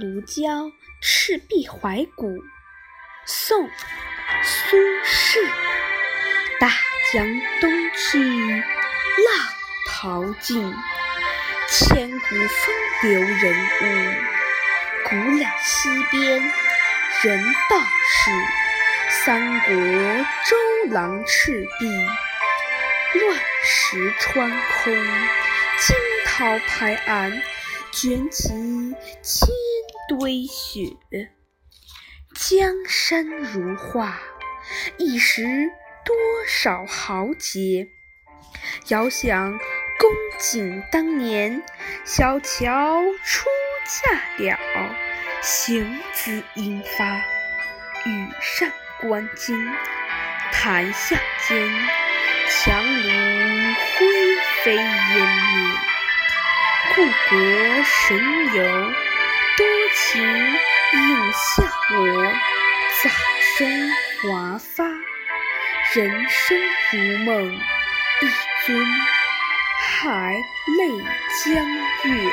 如胶赤壁怀古，宋·苏轼。大江东去，浪淘尽，千古风流人物。古垒西边人道是，三国周郎赤壁，乱石穿空，惊涛拍岸，卷起千堆雪。江山如画，一时多少豪杰。遥想公瑾当年，小乔出嫁了，行姿英发，羽扇纶巾，谈笑间，樯橹灰飞烟灭。故国神游，多情应笑我，早生华发，人生如梦，一尊还酹江月。